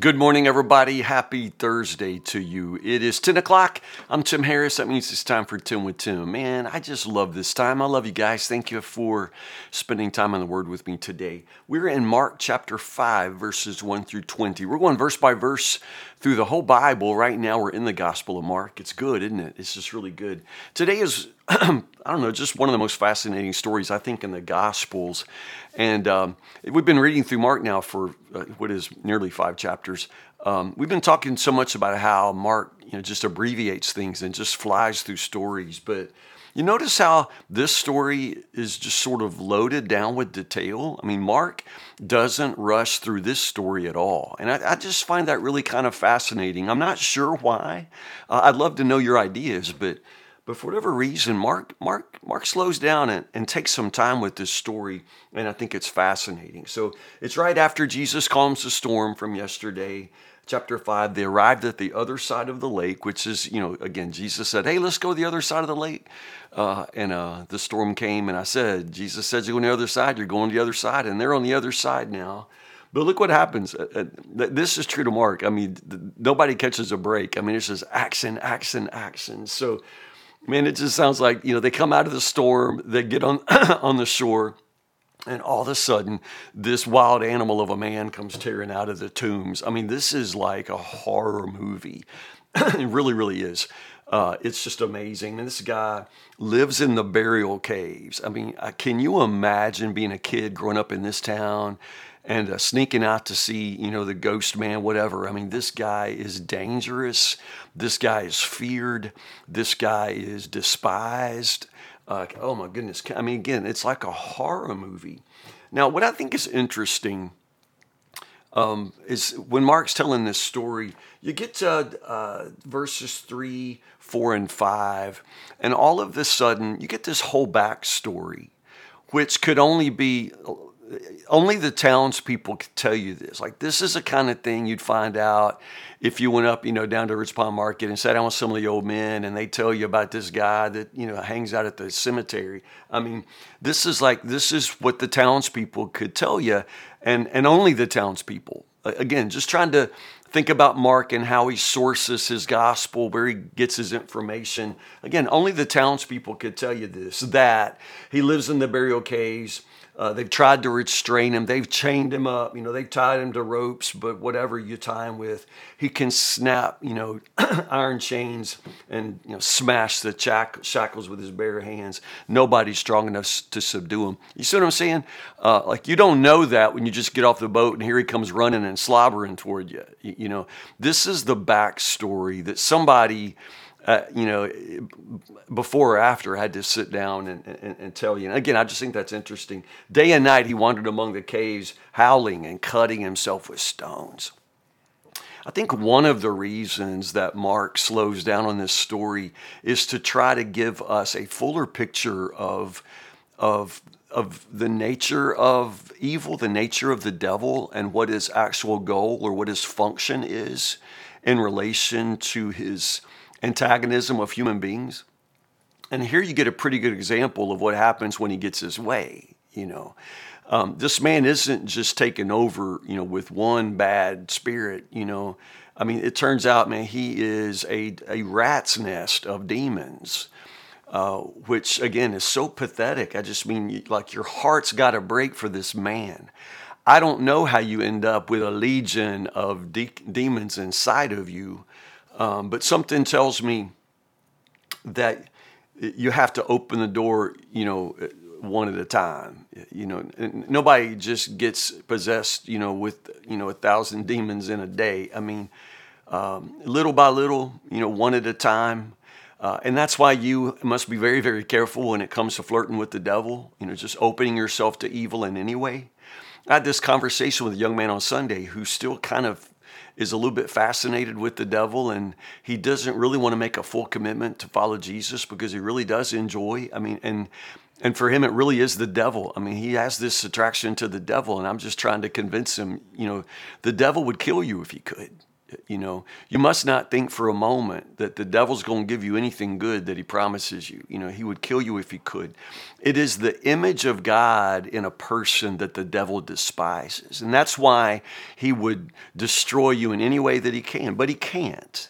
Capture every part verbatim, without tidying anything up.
Good morning, everybody. Happy Thursday to you. It is ten o'clock. I'm Tim Harris. That means it's time for Tim with Tim. Man, I just love this time. I love you guys. Thank you for spending time on the Word with me today. We're in Mark chapter five, verses one through twenty. We're going verse by verse through the whole Bible. Right now, we're in the Gospel of Mark. It's good, isn't it? It's just really good. Today is, I don't know, just one of the most fascinating stories, I think, in the Gospels. And um, we've been reading through Mark now for uh, what is nearly five chapters. Um, we've been talking so much about how Mark, you know, just abbreviates things and just flies through stories. But you notice how this story is just sort of loaded down with detail. I mean, Mark doesn't rush through this story at all. And I, I just find that really kind of fascinating. I'm not sure why. Uh, I'd love to know your ideas, but... But for whatever reason, Mark Mark, Mark slows down and, and takes some time with this story, and I think it's fascinating. So it's right after Jesus calms the storm from yesterday, chapter five. They arrived at the other side of the lake, which is, you know, again, Jesus said, hey, let's go to the other side of the lake. Uh, and uh, the storm came, and I said, Jesus said, you're going to the other side, you're going to the other side, and they're on the other side now. But look what happens. This is true to Mark. I mean, nobody catches a break. I mean, it's just action, action, action. So... Man, it just sounds like, you know, they come out of the storm, they get on on the shore, and all of a sudden, this wild animal of a man comes tearing out of the tombs. I mean, this is like a horror movie. It really, really is. Uh, it's just amazing. And this guy lives in the burial caves. I mean, can you imagine being a kid growing up in this town and uh, sneaking out to see, you know, the ghost man, whatever? I mean, this guy is dangerous. This guy is feared. This guy is despised. Uh, oh, my goodness. I mean, again, it's like a horror movie. Now, what I think is interesting Um, is when Mark's telling this story, you get to uh, verses three, four, and five, and all of a sudden you get this whole backstory, which could only be, only the townspeople could tell you this. Like, this is the kind of thing you'd find out if you went up, you know, down to Ridge Pond Market and sat down with some of the old men, and they tell you about this guy that, you know, hangs out at the cemetery. I mean, this is like, this is what the townspeople could tell you, and, and only the townspeople. Again, just trying to think about Mark and how he sources his gospel, where he gets his information. Again, only the townspeople could tell you this, that he lives in the burial caves. Uh, they've tried to restrain him. They've chained him up. You know, they've tied him to ropes, but whatever you tie him with, he can snap, you know, iron chains and, you know, smash the shack- shackles with his bare hands. Nobody's strong enough to subdue him. You see what I'm saying? Uh, like, you don't know that when you just get off the boat and here he comes running and slobbering toward you. You, you know, this is the backstory that somebody... Uh, you know, before or after, I had to sit down and, and, and tell you. And again, I just think that's interesting. Day and night, he wandered among the caves, howling and cutting himself with stones. I think one of the reasons that Mark slows down on this story is to try to give us a fuller picture of, of, of the nature of evil, the nature of the devil, and what his actual goal or what his function is in relation to his antagonism of human beings. And here you get a pretty good example of what happens when he gets his way. You know, um, this man isn't just taken over, you know, with one bad spirit. You know, I mean, it turns out, man, he is a, a rat's nest of demons, uh, which again is so pathetic. I just mean, like, your heart's got to break for this man. I don't know how you end up with a legion of de- demons inside of you. Um, but something tells me that you have to open the door, you know, one at a time. You know, nobody just gets possessed, you know, with, you know, a thousand demons in a day. I mean, um, little by little, you know, one at a time. Uh, and that's why you must be very, very careful when it comes to flirting with the devil, you know, just opening yourself to evil in any way. I had this conversation with a young man on Sunday who still kind of is a little bit fascinated with the devil, and he doesn't really want to make a full commitment to follow Jesus because he really does enjoy. I mean, and and for him, it really is the devil. I mean, he has this attraction to the devil, and I'm just trying to convince him, you know, the devil would kill you if he could. You know, you must not think for a moment that the devil's going to give you anything good that he promises you. You know, he would kill you if he could. It is the image of God in a person that the devil despises. And that's why he would destroy you in any way that he can, but he can't.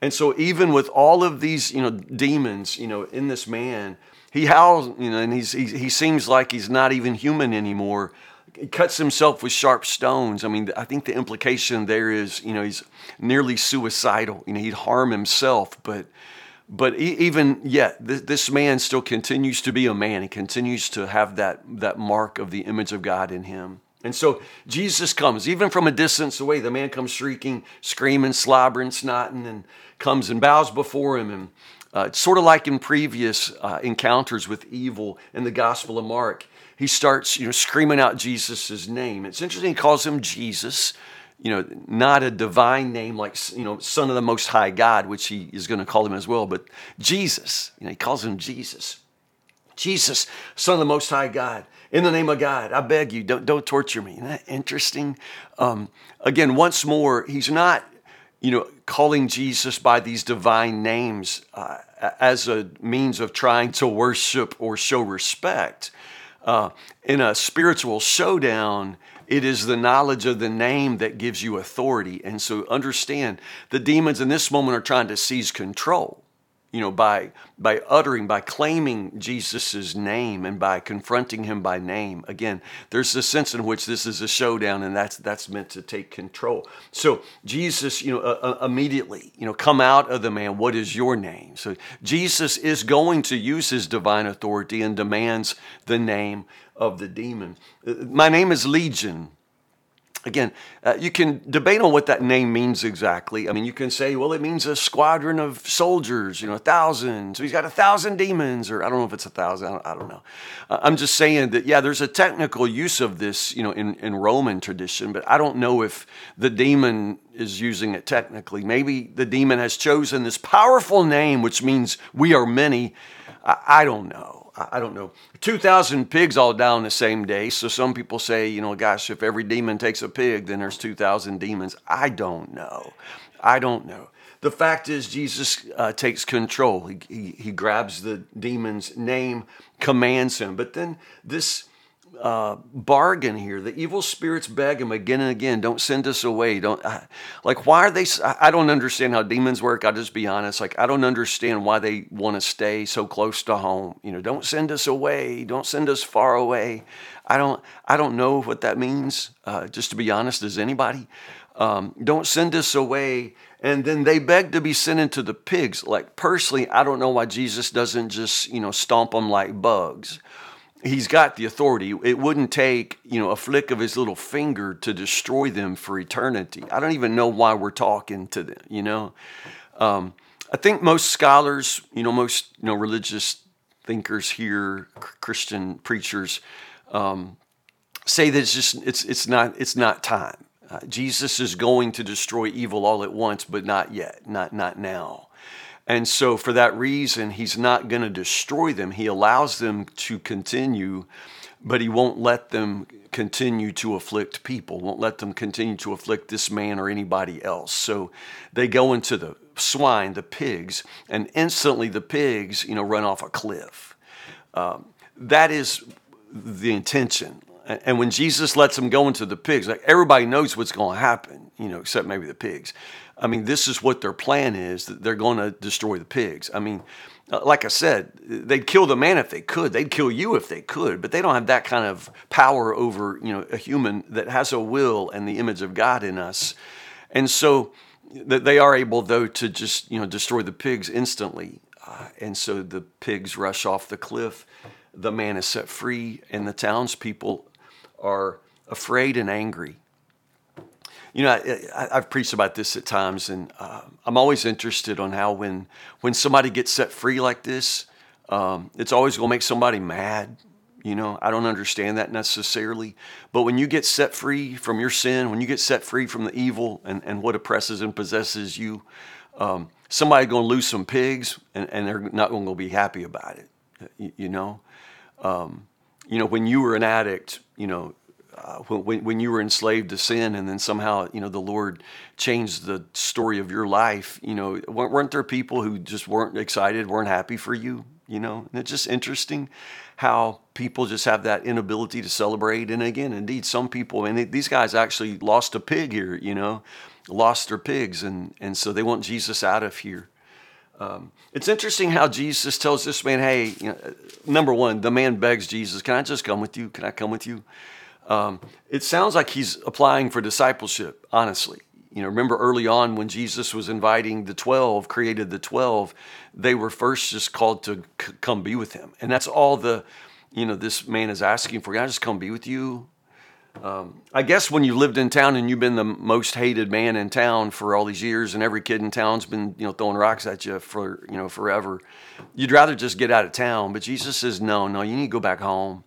And so even with all of these, you know, demons, you know, in this man, he howls, you know, and he's, he, he seems like he's not even human anymore. He cuts himself with sharp stones. I mean, I think the implication there is, you know, he's nearly suicidal. You know, he'd harm himself. But but even yet, this, this man still continues to be a man. He continues to have that, that mark of the image of God in him. And so Jesus comes, even from a distance away, the man comes shrieking, screaming, slobbering, snotting, and comes and bows before him. And uh, it's sort of like in previous uh, encounters with evil in the Gospel of Mark. He starts, you know, screaming out Jesus' name. It's interesting, he calls him Jesus, you know, not a divine name like, you know, Son of the Most High God, which he is going to call him as well, but Jesus, you know, he calls him Jesus. Jesus, Son of the Most High God, in the name of God, I beg you, don't, don't torture me. Isn't that interesting? Um, again, once more, he's not, you know, calling Jesus by these divine names uh, as a means of trying to worship or show respect. Uh, in a spiritual showdown, it is the knowledge of the name that gives you authority. And so understand, the demons in this moment are trying to seize control, you know, by by uttering, by claiming Jesus' name and by confronting him by name. Again, there's a sense in which this is a showdown, and that's that's meant to take control. So Jesus, you know, uh, uh, immediately, you know, come out of the man, what is your name? So Jesus is going to use his divine authority and demands the name of the demon. My name is Legion. Again, uh, you can debate on what that name means exactly. I mean, you can say, well, it means a squadron of soldiers, you know, a thousand. So he's got a thousand demons, or I don't know if it's a thousand. I don't, I don't know. Uh, I'm just saying that, yeah, there's a technical use of this, you know, in, in Roman tradition, but I don't know if the demon is using it technically. Maybe the demon has chosen this powerful name, which means we are many. I, I don't know. I don't know, two thousand pigs all down the same day. So some people say, you know, gosh, if every demon takes a pig, then there's two thousand demons. I don't know. I don't know. The fact is Jesus uh, takes control. He, he, he grabs the demon's name, commands him. But then this uh, bargain here, the evil spirits beg him again and again, don't send us away. Don't I, like, why are they, I don't understand how demons work. I'll just be honest. Like, I don't understand why they want to stay so close to home. You know, don't send us away. Don't send us far away. I don't, I don't know what that means. Uh, just to be honest, does anybody, um, don't send us away. And then they beg to be sent into the pigs. Like, personally, I don't know why Jesus doesn't just, you know, stomp them like bugs. He's got the authority. It wouldn't take, you know, a flick of his little finger to destroy them for eternity. I don't even know why we're talking to them, you know. Um, I think most scholars, you know, most, you know, religious thinkers here, Christian preachers, um, say that it's just, it's, it's not, it's not time. Uh, Jesus is going to destroy evil all at once, but not yet, not, not now. And so for that reason, he's not going to destroy them. He allows them to continue, but he won't let them continue to afflict people, won't let them continue to afflict this man or anybody else. So they go into the swine, the pigs, and instantly the pigs, you know, run off a cliff. Um, that is the intention. And when Jesus lets them go into the pigs, like, everybody knows what's going to happen, you know, except maybe the pigs. I mean, this is what their plan is, that they're going to destroy the pigs. I mean, like I said, they'd kill the man if they could. They'd kill you if they could, but they don't have that kind of power over, you know, a human that has a will and the image of God in us. And so they are able, though, to just, you know, destroy the pigs instantly. Uh, and so the pigs rush off the cliff. The man is set free, and the townspeople are afraid and angry. You know, I, I, I've preached about this at times, and uh, I'm always interested on how when when somebody gets set free like this, um, it's always going to make somebody mad. You know, I don't understand that necessarily. But when you get set free from your sin, when you get set free from the evil and, and what oppresses and possesses you, um, somebody's going to lose some pigs, and, and they're not going to be happy about it, you, you know. Um, you know, when you were an addict, you know, uh, when, when you were enslaved to sin, and then somehow, you know, the Lord changed the story of your life. You know, weren't there people who just weren't excited, weren't happy for you? You know, and it's just interesting how people just have that inability to celebrate. And again, indeed, some people, and they, these guys actually lost a pig here, you know, lost their pigs. And, and so they want Jesus out of here. Um, it's interesting how Jesus tells this man, hey, you know, number one, the man begs Jesus, can I just come with you? Can I come with you? Um, it sounds like he's applying for discipleship, honestly. You know, remember early on when Jesus was inviting the twelve, created the twelve, they were first just called to c- come be with him. And that's all the, you know, this man is asking for. Can I just come be with you? Um, I guess when you lived in town and you've been the most hated man in town for all these years and every kid in town's been, you know, throwing rocks at you for, you know, forever, you'd rather just get out of town. But Jesus says, no, no, you need to go back home.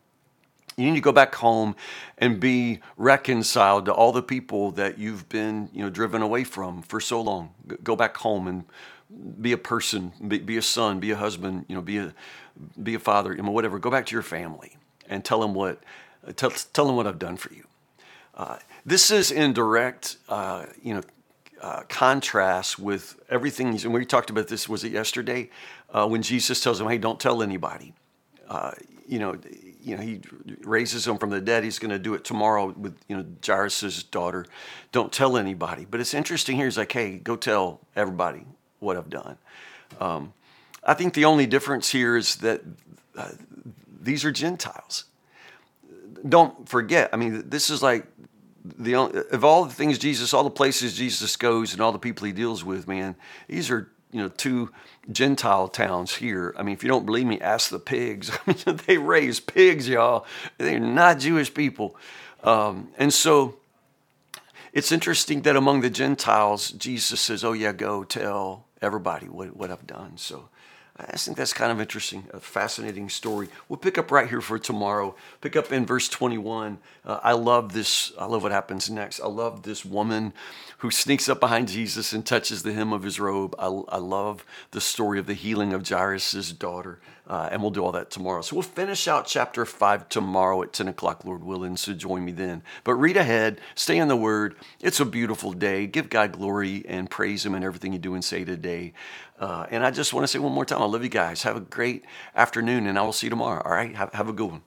You need to go back home and be reconciled to all the people that you've been, you know, driven away from for so long. Go back home and be a person, be, be a son, be a husband, you know, be a be a father, you know, whatever. Go back to your family and tell them what tell, tell them what I've done for you. Uh, this is in direct, uh, you know, uh, contrast with everything. And we talked about this. Was it yesterday uh, when Jesus tells him, "Hey, don't tell anybody." Uh, you know. You know, he raises him from the dead. He's going to do it tomorrow with, you know, Jairus' daughter. Don't tell anybody. But it's interesting here. He's like, hey, go tell everybody what I've done. Um, I think the only difference here is that uh, these are Gentiles. Don't forget. I mean, this is like the only, of all the things Jesus, all the places Jesus goes and all the people he deals with, man, these are, you know, two Gentile towns here. I mean, if you don't believe me, ask the pigs. I mean, they raise pigs, y'all. They're not Jewish people. Um, and so it's interesting that among the Gentiles, Jesus says, oh, yeah, go tell everybody what, what I've done. So I think that's kind of interesting, a fascinating story. We'll pick up right here for tomorrow. Pick up in verse twenty-one. Uh, I love this. I love what happens next. I love this woman who sneaks up behind Jesus and touches the hem of his robe. I, I love the story of the healing of Jairus' daughter. Uh, and we'll do all that tomorrow. So we'll finish out chapter five tomorrow at ten o'clock, Lord willing. So join me then. But read ahead. Stay in the Word. It's a beautiful day. Give God glory and praise Him in everything you do and say today. Uh, and I just want to say one more time, I love you guys. Have a great afternoon, and I will see you tomorrow. All right? Have, have a good one.